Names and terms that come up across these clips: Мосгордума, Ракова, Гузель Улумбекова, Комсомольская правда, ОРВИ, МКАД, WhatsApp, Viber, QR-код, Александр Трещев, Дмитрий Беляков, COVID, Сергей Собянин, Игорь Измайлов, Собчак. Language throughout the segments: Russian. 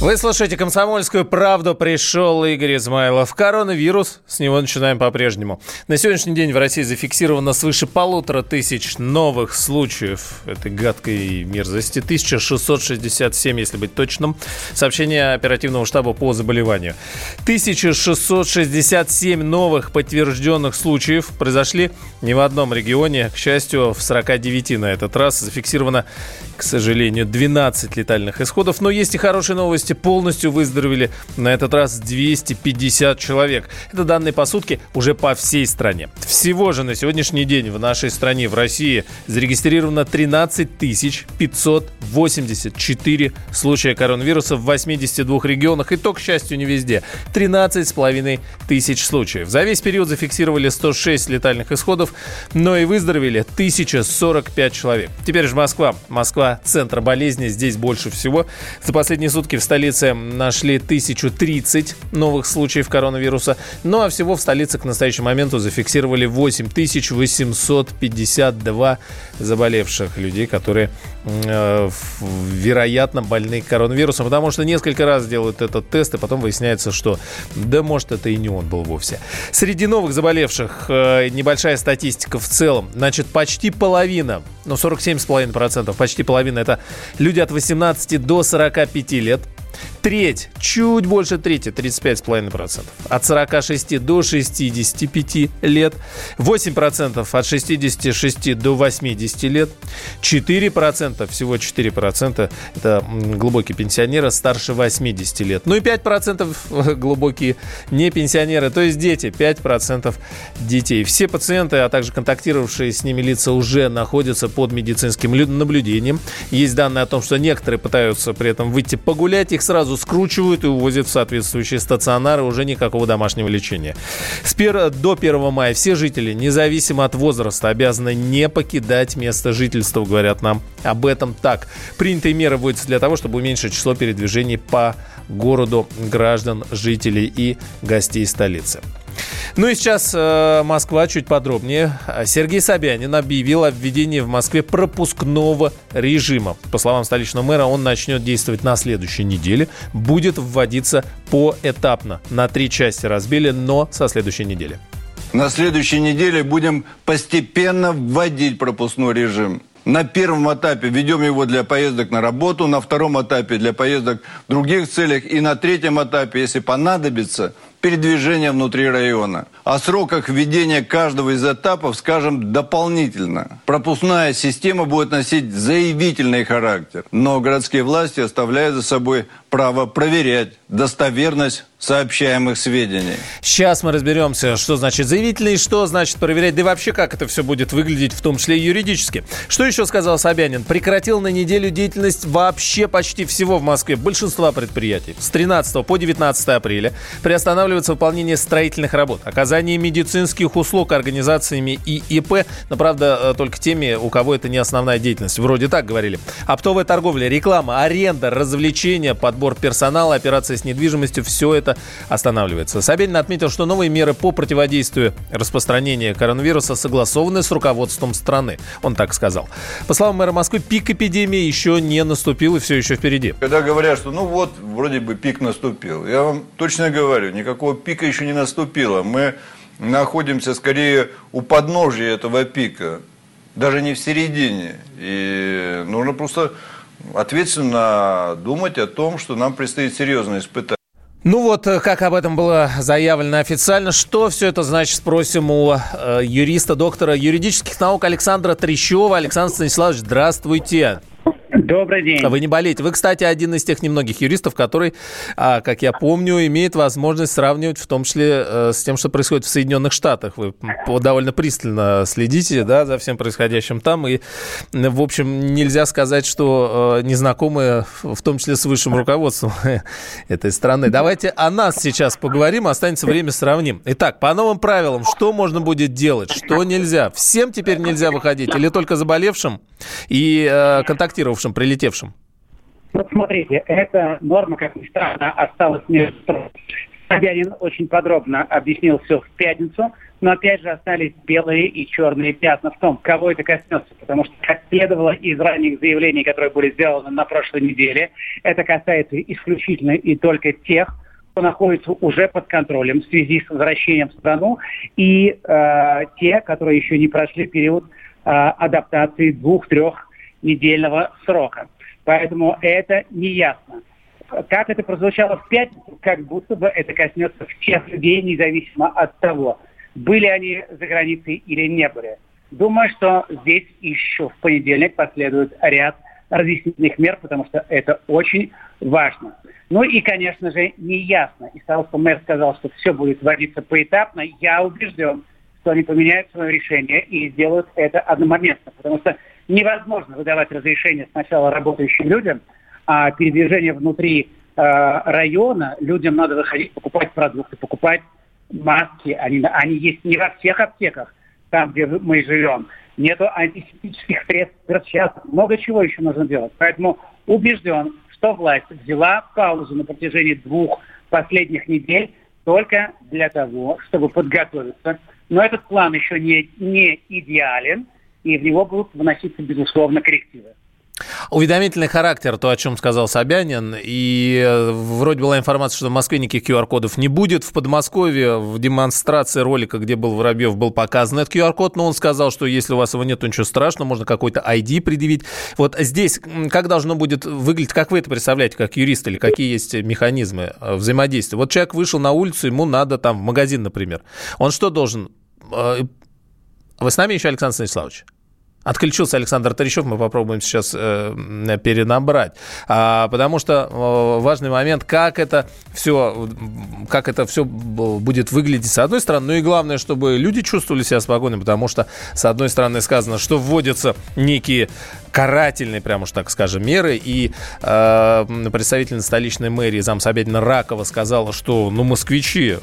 Вы слушаете «Комсомольскую правду». Пришел Игорь Измайлов. Коронавирус. С него начинаем по-прежнему. На сегодняшний день в России зафиксировано свыше 1500 новых случаев этой гадкой мерзости. 1667, если быть точным. Сообщение оперативного штаба по заболеванию. 1667 новых подтвержденных случаев произошли ни в одном регионе. К счастью, в 49 на этот раз зафиксировано, к сожалению, 12 летальных исходов. Но есть и хорошие новости. Полностью выздоровели на этот раз 250 человек. Это данные по сутке уже по всей стране. Всего же на сегодняшний день в нашей стране, в России, зарегистрировано 13 584 случая коронавируса в 82 регионах. И то, к счастью, не везде. 13,5 тысяч случаев. За весь период зафиксировали 106 летальных исходов, но и выздоровели 1045 человек. Теперь же Москва. Москва – центр болезни. Здесь больше всего. За последние сутки в столице нашли 1030 новых случаев коронавируса. Ну а всего в столице к настоящему моменту зафиксировали 8852 заболевших людей, которые, вероятно, больны коронавирусом. Потому что несколько раз делают этот тест, и потом выясняется, что да, может, это и не он был вовсе. Среди новых заболевших небольшая статистика в целом. Значит, почти половина, ну 47,5%, почти половина — это люди от 18 до 45 лет. Треть, чуть больше трети, 35,5%. От 46 до 65 лет. 8% от 66 до 80 лет. 4%, всего 4%, это глубокие пенсионеры старше 80 лет. Ну и 5% глубокие не пенсионеры, то есть дети. 5% детей. Все пациенты, а также контактировавшие с ними лица уже находятся под медицинским наблюдением. Есть данные о том, что некоторые пытаются при этом выйти погулять, их сразу скручивают и увозят в соответствующие стационары, уже никакого домашнего лечения. До 1 мая все жители, независимо от возраста, обязаны не покидать место жительства, говорят нам об этом так. Принятые меры вводятся для того, чтобы уменьшить число передвижений по городу граждан, жителей и гостей столицы. Ну и сейчас Москва чуть подробнее. Сергей Собянин объявил о введении в Москве пропускного режима. По словам столичного мэра, он начнет действовать на следующей неделе. Будет вводиться поэтапно. На 3 части разбили, но со следующей недели. На следующей неделе будем постепенно вводить пропускной режим. На первом этапе ведем его для поездок на работу, на втором этапе для поездок в других целях и на третьем этапе, если понадобится, передвижение внутри района. О сроках введения каждого из этапов скажем дополнительно. Пропускная система будет носить заявительный характер, но городские власти оставляют за собой право проверять достоверность сообщаемых сведений. Сейчас мы разберемся, что значит заявительный, что значит проверять, да и вообще, как это все будет выглядеть, в том числе и юридически. Что еще сказал Собянин? Прекратил на неделю деятельность вообще почти всего в Москве, большинства предприятий. С 13 по 19 апреля приостанавливается выполнение строительных работ, оказание медицинских услуг организациями и ИП, но, правда, только теми, у кого это не основная деятельность. Вроде так говорили. Оптовая торговля, реклама, аренда, развлечения, подбор персонала, операции с недвижимостью – все это останавливается. Собянин отметил, что новые меры по противодействию распространению коронавируса согласованы с руководством страны. Он так сказал. По словам мэра Москвы, пик эпидемии еще не наступил и все еще впереди. Когда говорят, что ну вот, вроде бы пик наступил, я вам точно говорю, никакого пика еще не наступило. Мы находимся скорее у подножия этого пика, даже не в середине. И нужно просто ответственно думать о том, что нам предстоит серьезное испытание. Ну вот, как об этом было заявлено официально, что все это значит, спросим у юриста, доктора юридических наук Александра Трещева. Александр Станиславович, здравствуйте. Добрый день. Вы не болеете. Вы, кстати, один из тех немногих юристов, который, как я помню, имеет возможность сравнивать в том числе с тем, что происходит в Соединенных Штатах. Вы довольно пристально следите, да, за всем происходящим там. И, в общем, нельзя сказать, что незнакомы, в том числе с высшим руководством этой страны. Давайте о нас сейчас поговорим. Останется время, сравним. Итак, по новым правилам, что можно будет делать, что нельзя? Всем теперь нельзя выходить или только заболевшим и контактировавшим, прилетевшим? Вот смотрите, эта норма, как ни странно, осталась между строк. Собянин очень подробно объяснил все в пятницу, Но опять же остались белые и черные пятна в том, кого это коснется. Потому что, как следовало из ранних заявлений, которые были сделаны на прошлой неделе, это касается исключительно и только тех, кто находится уже под контролем в связи с возвращением в страну, и те, которые еще не прошли период адаптации 2-3-недельного срока. Поэтому это неясно. Как это прозвучало в пятницу, как будто бы это коснется всех людей, независимо от того, были они за границей или не были. Думаю, что здесь еще в понедельник последует ряд разъяснительных мер, потому что это очень важно. Ну и, конечно же, неясно. Из того, что мэр сказал, что все будет вводиться поэтапно, я убежден, что они поменяют свое решение и сделают это одномоментно. Потому что невозможно выдавать разрешение сначала работающим людям, а передвижение внутри района людям надо выходить, покупать продукты, покупать маски. Они есть не во всех аптеках, там, где мы живем. Нету антисептических средств, перчаток, много чего еще нужно делать. Поэтому убежден, что власть взяла паузу на протяжении 2 последних недель только для того, чтобы подготовиться. Но этот план еще не идеален, и в него будут вноситься, безусловно, коррективы. Уведомительный характер, то, о чем сказал Собянин, и вроде была информация, что в Москве никаких QR-кодов не будет. В Подмосковье в демонстрации ролика, где был Воробьев, был показан этот QR-код, но он сказал, что если у вас его нет, то ничего страшного, можно какой-то ID предъявить. Вот здесь как должно будет выглядеть, как вы это представляете, как юрист, или какие есть механизмы взаимодействия? Вот человек вышел на улицу, ему надо там в магазин, например. Он что должен... Вы с нами еще, Александр Станиславович? Отключился Александр Трещев, мы попробуем сейчас перенабрать. Потому что важный момент, как это все будет выглядеть с одной стороны. Ну и главное, чтобы люди чувствовали себя спокойно, потому что с одной стороны сказано, что вводятся некие карательные, прямо уж так скажем, меры. И представительница столичной мэрии, замсобянина Ракова, сказала, что москвичи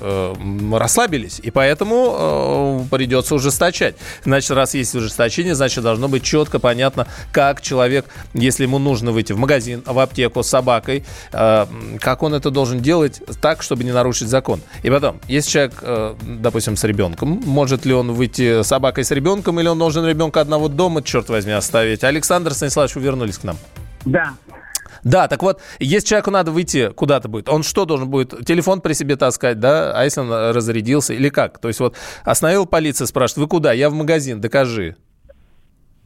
расслабились, и поэтому придется ужесточать. Значит, раз есть ужесточение, значит, должно быть четко понятно, как человек, если ему нужно выйти в магазин, в аптеку с собакой, как он это должен делать так, чтобы не нарушить закон. И потом, если человек, допустим, с ребенком, может ли он выйти с собакой с ребенком, или он должен ребенка одного дома, черт возьми, оставить? Александр Станиславович, вы вернулись к нам. Да. Да, так вот, если человеку надо выйти куда-то будет, он что должен будет? Телефон при себе таскать, да? А если он разрядился или как? То есть вот остановила полиция, спрашивает, вы куда? Я в магазин, докажи.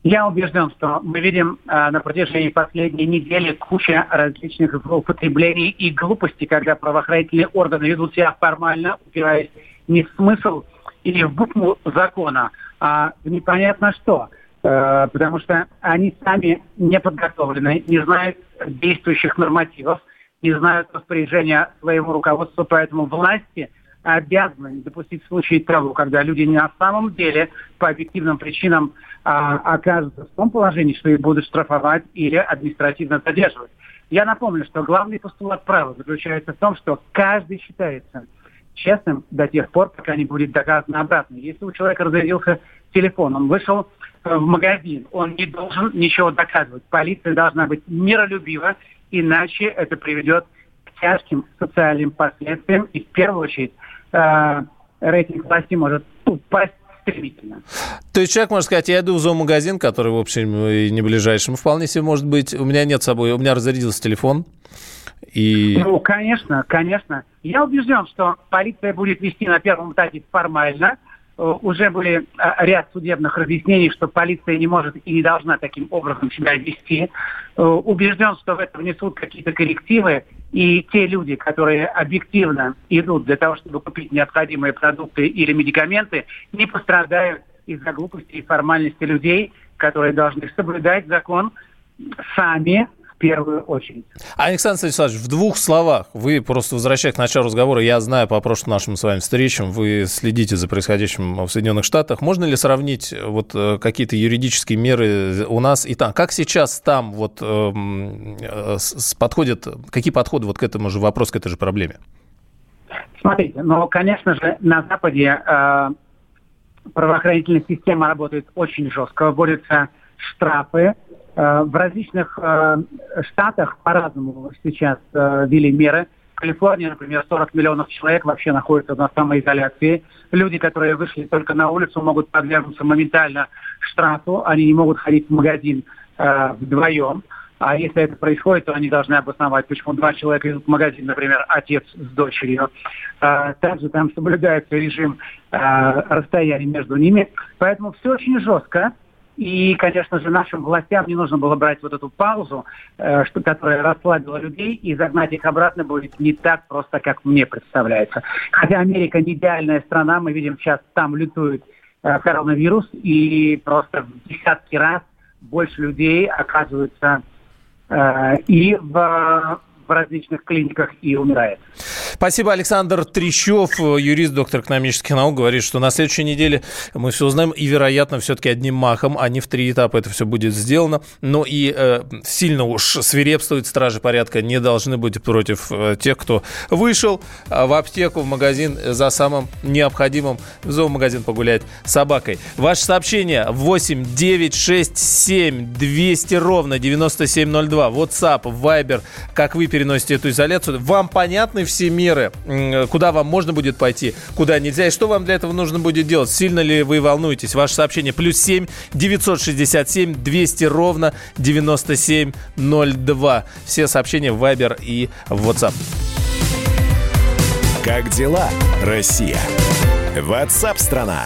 Я убежден, что мы видим на протяжении последней недели куча различных злоупотреблений и глупостей, когда правоохранительные органы ведут себя формально, упираясь не в смысл или в букву закона, а в непонятно что. Потому что они сами не подготовлены, не знают действующих нормативов, не знают распоряжения своего руководства, поэтому власти обязаны не допустить случаи того, когда люди на самом деле по объективным причинам окажутся в том положении, что их будут штрафовать или административно задерживать. Я напомню, что главный постулат права заключается в том, что каждый считается честным до тех пор, пока не будет доказано обратное. Если у человека разрядился телефон, он вышел в магазин, он не должен ничего доказывать. Полиция должна быть миролюбива, иначе это приведет к тяжким социальным последствиям. И в первую очередь рейтинг власти может упасть стремительно. То есть человек может сказать, я иду в зоомагазин, который, в общем, и не ближайшим, вполне себе может быть, у меня нет с собой, у меня разрядился телефон. И... Ну, конечно, конечно. Я убежден, что полиция будет вести на первом этапе формально. Уже были ряд судебных разъяснений, что полиция не может и не должна таким образом себя вести. Убежден, что в это внесут какие-то коррективы, и те люди, которые объективно идут для того, чтобы купить необходимые продукты или медикаменты, не пострадают из-за глупости и формальности людей, которые должны соблюдать закон сами. В первую очередь. Александр Станиславович, в 2 словах, вы просто возвращаясь к началу разговора, я знаю по прошлым нашим с вами встречам, вы следите за происходящим в Соединенных Штатах. Можно ли сравнить вот какие-то юридические меры у нас и там? Как сейчас там вот подходят, какие подходы вот к этому же вопросу, к этой же проблеме? Смотрите, ну, конечно же, на Западе правоохранительная система работает очень жестко, вводятся штрафы. В различных штатах по-разному сейчас ввели меры. Калифорнии, например, 40 миллионов человек вообще находятся на самоизоляции. Люди, которые вышли только на улицу, могут подвергнуться моментально штрафу. Они не могут ходить в магазин вдвоем. А если это происходит, то они должны обосновать, почему два человека идут в магазин, например, отец с дочерью. Также там соблюдается режим расстояния между ними. Поэтому все очень жестко. И, конечно же, нашим властям не нужно было брать вот эту паузу, которая расслабила людей, и загнать их обратно будет не так просто, как мне представляется. Хотя Америка не идеальная страна, мы видим, сейчас там лютует коронавирус, и просто в десятки раз больше людей оказывается и в различных клиниках и умирает. Спасибо. Александр Трещев, юрист, доктор экономических наук, говорит, что на следующей неделе мы все узнаем, и, вероятно, все-таки одним махом, а не в три этапа это все будет сделано. Но и сильно уж свирепствовать стражи порядка не должны быть против тех, кто вышел в аптеку, в магазин за самым необходимым, в зоомагазин погулять с собакой. Ваше сообщение 8 9 6 7 200 ровно 9702. WhatsApp, Viber, как вы переносите эту изоляцию. Вам понятны все меры, куда вам можно будет пойти, куда нельзя, и что вам для этого нужно будет делать? Сильно ли вы волнуетесь? Ваше сообщение +7 967 200 ровно 9702. Все сообщения в Viber и в WhatsApp. Как дела, Россия? WhatsApp-страна.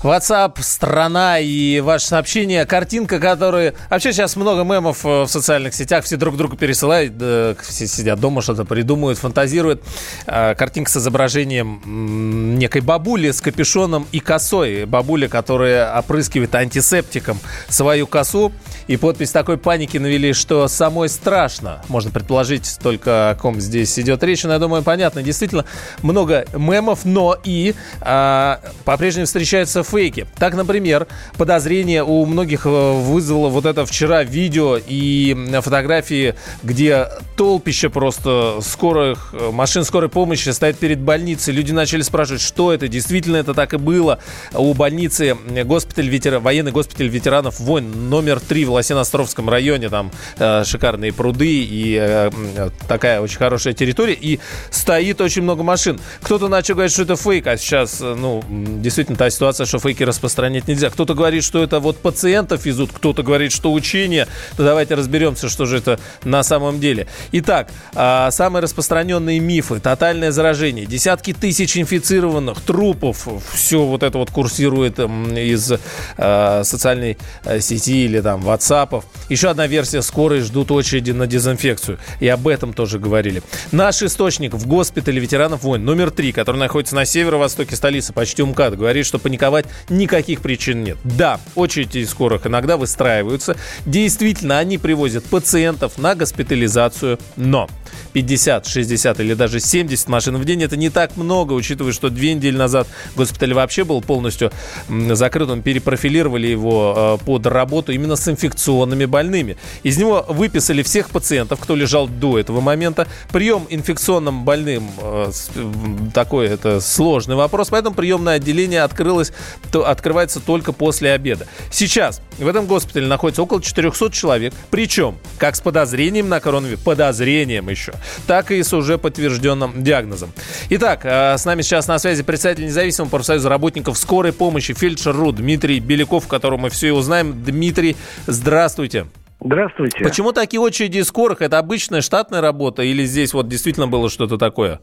WhatsApp, страна и ваше сообщение. Картинка, которая... Вообще сейчас много мемов в социальных сетях. Все друг другу пересылают. Все сидят дома, что-то придумывают, фантазируют. Картинка с изображением некой бабули с капюшоном и косой. Бабуля, которая опрыскивает антисептиком свою косу. И подпись такой паники навели, что самой страшно. Можно предположить только, о ком здесь идет речь. Но я думаю, понятно. Действительно, много мемов, но и по-прежнему встречаются фейки. Так, например, подозрение у многих вызвало вот это вчера видео и фотографии, где толпище просто скорых, машин скорой помощи стоит перед больницей. Люди начали спрашивать, что это, действительно это так и было. У больницы военный госпиталь ветеранов войн номер 3 в Лосино-Островском районе, там шикарные пруды и такая очень хорошая территория, и стоит очень много машин. Кто-то начал говорить, что это фейк, а сейчас, действительно та ситуация, что фейки распространять нельзя. Кто-то говорит, что это вот пациентов везут, кто-то говорит, что учение. Да давайте разберемся, что же это на самом деле. Итак, самые распространенные мифы: тотальное заражение, десятки тысяч инфицированных, трупов. Все вот это вот курсирует из социальной сети или там WhatsApp. Еще одна версия: скорые ждут очереди на дезинфекцию. И об этом тоже говорили. Наш источник в госпитале ветеранов войн номер 3, который находится на северо-востоке столицы, почти у МКАД, говорит, что паниковать никаких причин нет. Да, очереди скорых иногда выстраиваются. Действительно, они привозят пациентов на госпитализацию, но 50, 60 или даже 70 машин в день — это не так много, учитывая, что 2 недели назад госпиталь вообще был полностью закрыт. Он перепрофилировали его под работу именно с инфекционными больными. Из него выписали всех пациентов, кто лежал до этого момента. Прием инфекционным больным такой — это сложный вопрос, поэтому приемное отделение открывается только после обеда. Сейчас в этом госпитале находится около 400 человек, причем как с подозрением на коронавирус, подозрением еще, так и с уже подтвержденным диагнозом. Итак, с нами сейчас на связи председатель независимого профсоюза работников скорой помощи, фельдшер-РУ Дмитрий Беляков, которому мы все и узнаем. Дмитрий, здравствуйте. Здравствуйте. Почему такие очереди скорых? Это обычная штатная работа или здесь вот действительно было что-то такое?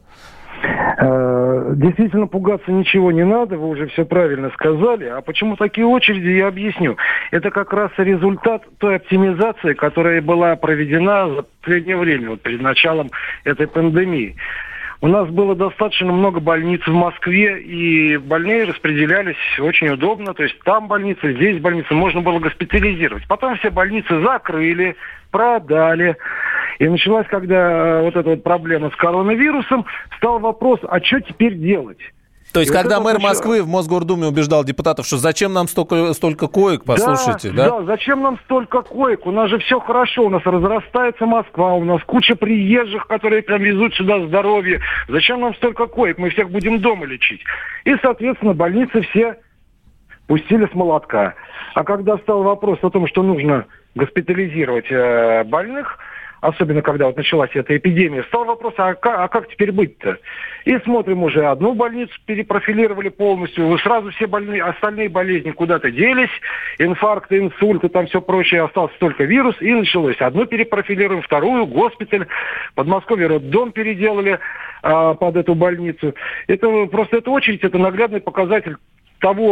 Действительно, пугаться ничего не надо, вы уже все правильно сказали. А почему такие очереди, я объясню. Это как раз результат той оптимизации, которая была проведена за последнее время, вот перед началом этой пандемии. У нас было достаточно много больниц в Москве, и больные распределялись очень удобно. То есть там больница, здесь больница, можно было госпитализировать. Потом все больницы закрыли, продали. И началась, когда вот эта вот проблема с коронавирусом, стал вопрос, а что теперь делать? То есть, и когда мэр Москвы в Мосгордуме убеждал депутатов, что зачем нам столько коек, послушайте, да? Да, зачем нам столько коек? У нас же все хорошо, у нас разрастается Москва, у нас куча приезжих, которые прям везут сюда здоровье. Зачем нам столько коек? Мы всех будем дома лечить. И, соответственно, больницы все пустили с молотка. А когда стал вопрос о том, что нужно госпитализировать больных, особенно когда вот началась эта эпидемия, стал вопрос, а как теперь быть-то? И смотрим, уже одну больницу перепрофилировали полностью, сразу все больные, остальные болезни куда-то делись, инфаркты, инсульты, там все прочее, остался только вирус, и началось. Одну перепрофилируем, вторую, госпиталь, Подмосковье роддом переделали под эту больницу. Это просто эта очередь, это наглядный показатель того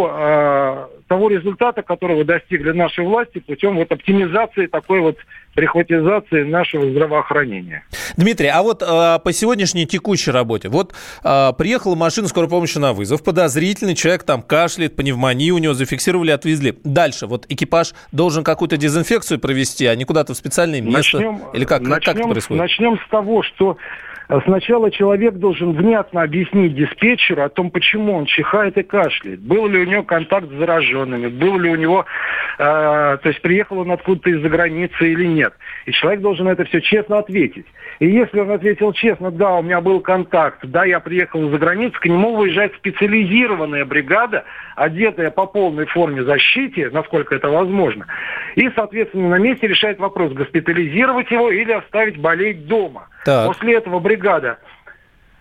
результата, которого достигли наши власти путем вот оптимизации, такой вот прихватизации нашего здравоохранения. Дмитрий, а вот по сегодняшней текущей работе. Вот приехала машина скорой помощи на вызов, подозрительный человек там кашляет, пневмонию у него зафиксировали, отвезли. Дальше вот экипаж должен какую-то дезинфекцию провести, а не куда-то в специальное место? Или как это происходит? Начнем с того, что сначала человек должен внятно объяснить диспетчеру о том, почему он чихает и кашляет. Был ли у него контакт с зараженными, был ли у него, то есть приехал он откуда-то из-за границы или нет. И человек должен это все честно ответить. И если он ответил честно, да, у меня был контакт, да, я приехал из-за границы, к нему выезжает специализированная бригада, одетая по полной форме защиты, насколько это возможно. И, соответственно, на месте решает вопрос, госпитализировать его или оставить болеть дома. Так. После этого бригада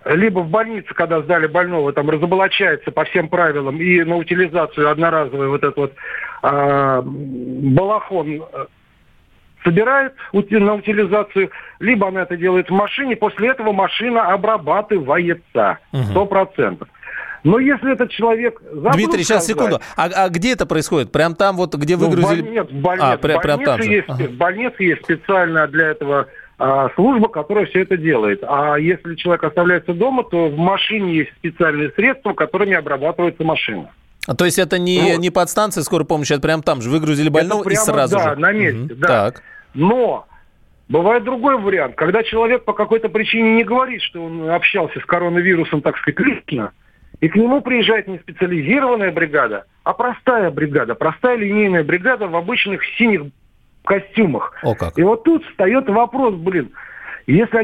либо в больнице, когда сдали больного, там разоблачается по всем правилам и на утилизацию одноразовый вот этот вот балахон собирает на утилизацию, либо она это делает в машине, после этого машина обрабатывается 100%. Угу. Но если этот человек... Дмитрий, сейчас, секунду. А где это происходит? Прям там вот, где выгрузили... В больнице есть специально для этого служба, которая все это делает. А если человек оставляется дома, то в машине есть специальные средства, которыми обрабатывается машина. То есть это не подстанция скорой помощи, это прям там же выгрузили больного это прямо, и сразу же? Да, на месте, да. Так. Но... бывает другой вариант, когда человек по какой-то причине не говорит, что он общался с коронавирусом, так сказать, лично, и к нему приезжает не специализированная бригада, а простая линейная бригада в обычных синих костюмах. О, как. И вот тут встает вопрос, если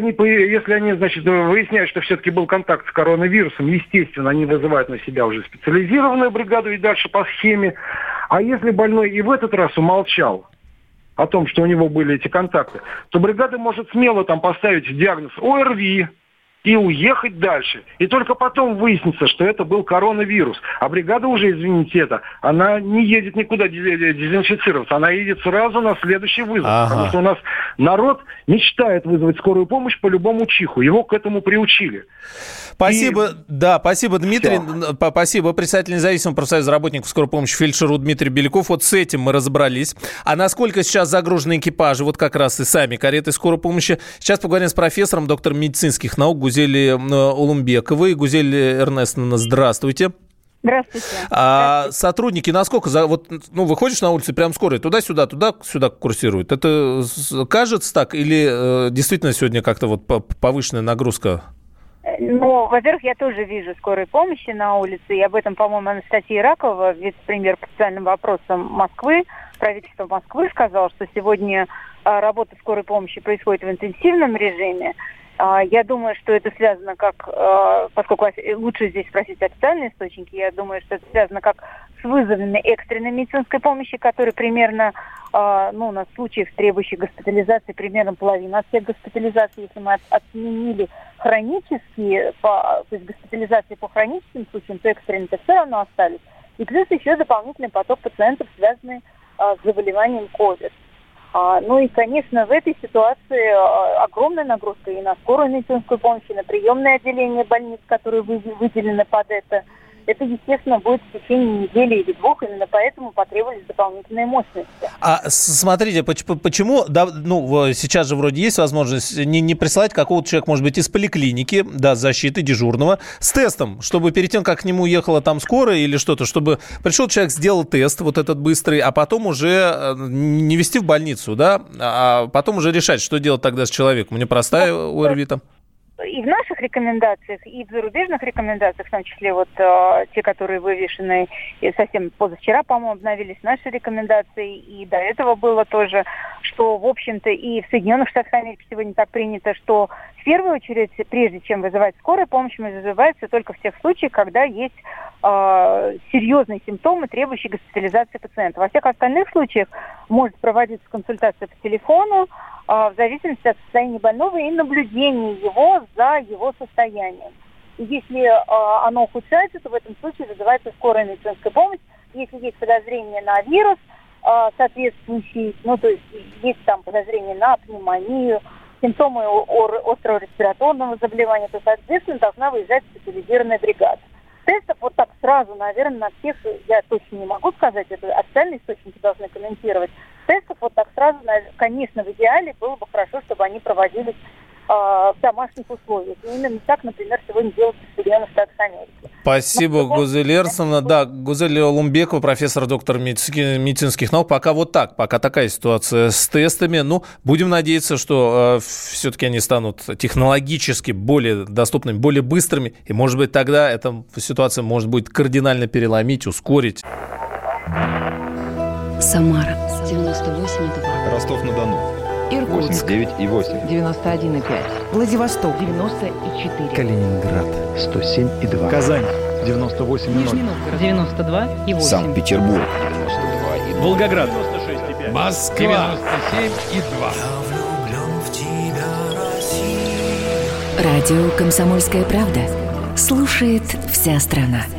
они, значит, выясняют, что все-таки был контакт с коронавирусом, естественно, они вызывают на себя уже специализированную бригаду и дальше по схеме. А если больной и в этот раз умолчал о том, что у него были эти контакты, то бригада может смело там поставить диагноз ОРВИ и уехать дальше. И только потом выяснится, что это был коронавирус. А бригада уже, извините, она не едет никуда дезинфицироваться, она едет сразу на следующий вызов. Ага. Потому что у нас народ мечтает вызвать скорую помощь по любому чиху. Его к этому приучили. Спасибо, Дмитрий. Все. Спасибо. Председатель независимого профсоюза работников скорой помощи фельдшеру Дмитрий Беляков. Вот с этим мы разобрались. А насколько сейчас загружены экипажи, вот как раз и сами кареты скорой помощи. Сейчас поговорим с профессором, доктором медицинских наук Гузель Улумбековой. Гузель Эрнестовна, здравствуйте. Здравствуйте. Сотрудники насколько... выходишь на улицу прям скорой, туда-сюда курсируют. Это кажется так или действительно сегодня как-то вот повышенная нагрузка? Во-первых, я тоже вижу скорой помощи на улице, и об этом, по-моему, Анастасия Ракова, вице-премьер по социальным вопросам Москвы, правительство Москвы сказало, что сегодня работа скорой помощи происходит в интенсивном режиме. Я думаю, что это связано поскольку лучше здесь спросить официальные источники, я думаю, что это связано как с вызовами экстренной медицинской помощи, которые примерно, у нас случаев, требующих госпитализации, примерно половина от всех госпитализаций, если мы отменили хронические, то есть госпитализации по хроническим случаям, то экстренные-то все равно остались. И плюс еще дополнительный поток пациентов, связанный с заболеванием COVID. И, конечно, в этой ситуации огромная нагрузка и на скорую медицинскую помощь, и на приемное отделение больниц, которые выделены под это, это, естественно, будет в течение недели или двух, именно поэтому потребовались дополнительные мощности. А смотрите, почему, да, ну, сейчас же вроде есть возможность не присылать какого-то человека, может быть, из поликлиники, да, защиты дежурного, с тестом, чтобы перед тем, как к нему ехала там скорая или что-то, чтобы пришел человек, сделал тест, вот этот быстрый, а потом уже не везти в больницу, да, а потом уже решать, что делать тогда с человеком. У него простая ОРВИ там. И в наших рекомендациях, и в зарубежных рекомендациях, в том числе вот те, которые вывешены совсем позавчера, по-моему, обновились наши рекомендации, и до этого было тоже, что, в общем-то, и в Соединенных Штатах Америки сегодня так принято, что в первую очередь, прежде чем вызывать скорую помощь, вызывается только в тех случаях, когда есть серьезные симптомы, требующие госпитализации пациента. Во всех остальных случаях может проводиться консультация по телефону, в зависимости от состояния больного и наблюдения его за его состоянием. Если оно ухудшается, то в этом случае вызывается скорая медицинская помощь. Если есть подозрение на вирус соответствующий, ну то есть есть там подозрение на пневмонию, симптомы острого респираторного заболевания, то, соответственно, должна выезжать специализированная бригада. Тестов вот так сразу, наверное, на всех, я точно не могу сказать, это официальные источники должны комментировать, тестов вот так сразу, конечно, в идеале было бы хорошо, чтобы они проводились в домашних условиях. И именно так, например, сегодня делают в Соединенных Штатах Америки. Спасибо, Гузель Эрсовна. Да, Гузель Улумбекова, профессор, доктор медицинских наук. Пока вот так, пока такая ситуация с тестами. Ну, будем надеяться, что все-таки они станут технологически более доступными, более быстрыми. И, может быть, тогда эта ситуация может будет кардинально переломить, ускорить. Самара, 98,2. Ростов-на-Дону. Иркутск, 89,8. 91,5. Владивосток, 90,4. Калининград, 107,2. Казань, 98,0. Нижний Новгород, 92,8. Санкт-Петербург, 92,2. Волгоград, 96,5. Москва, 97,2. Радио «Комсомольская правда». Слушает вся страна.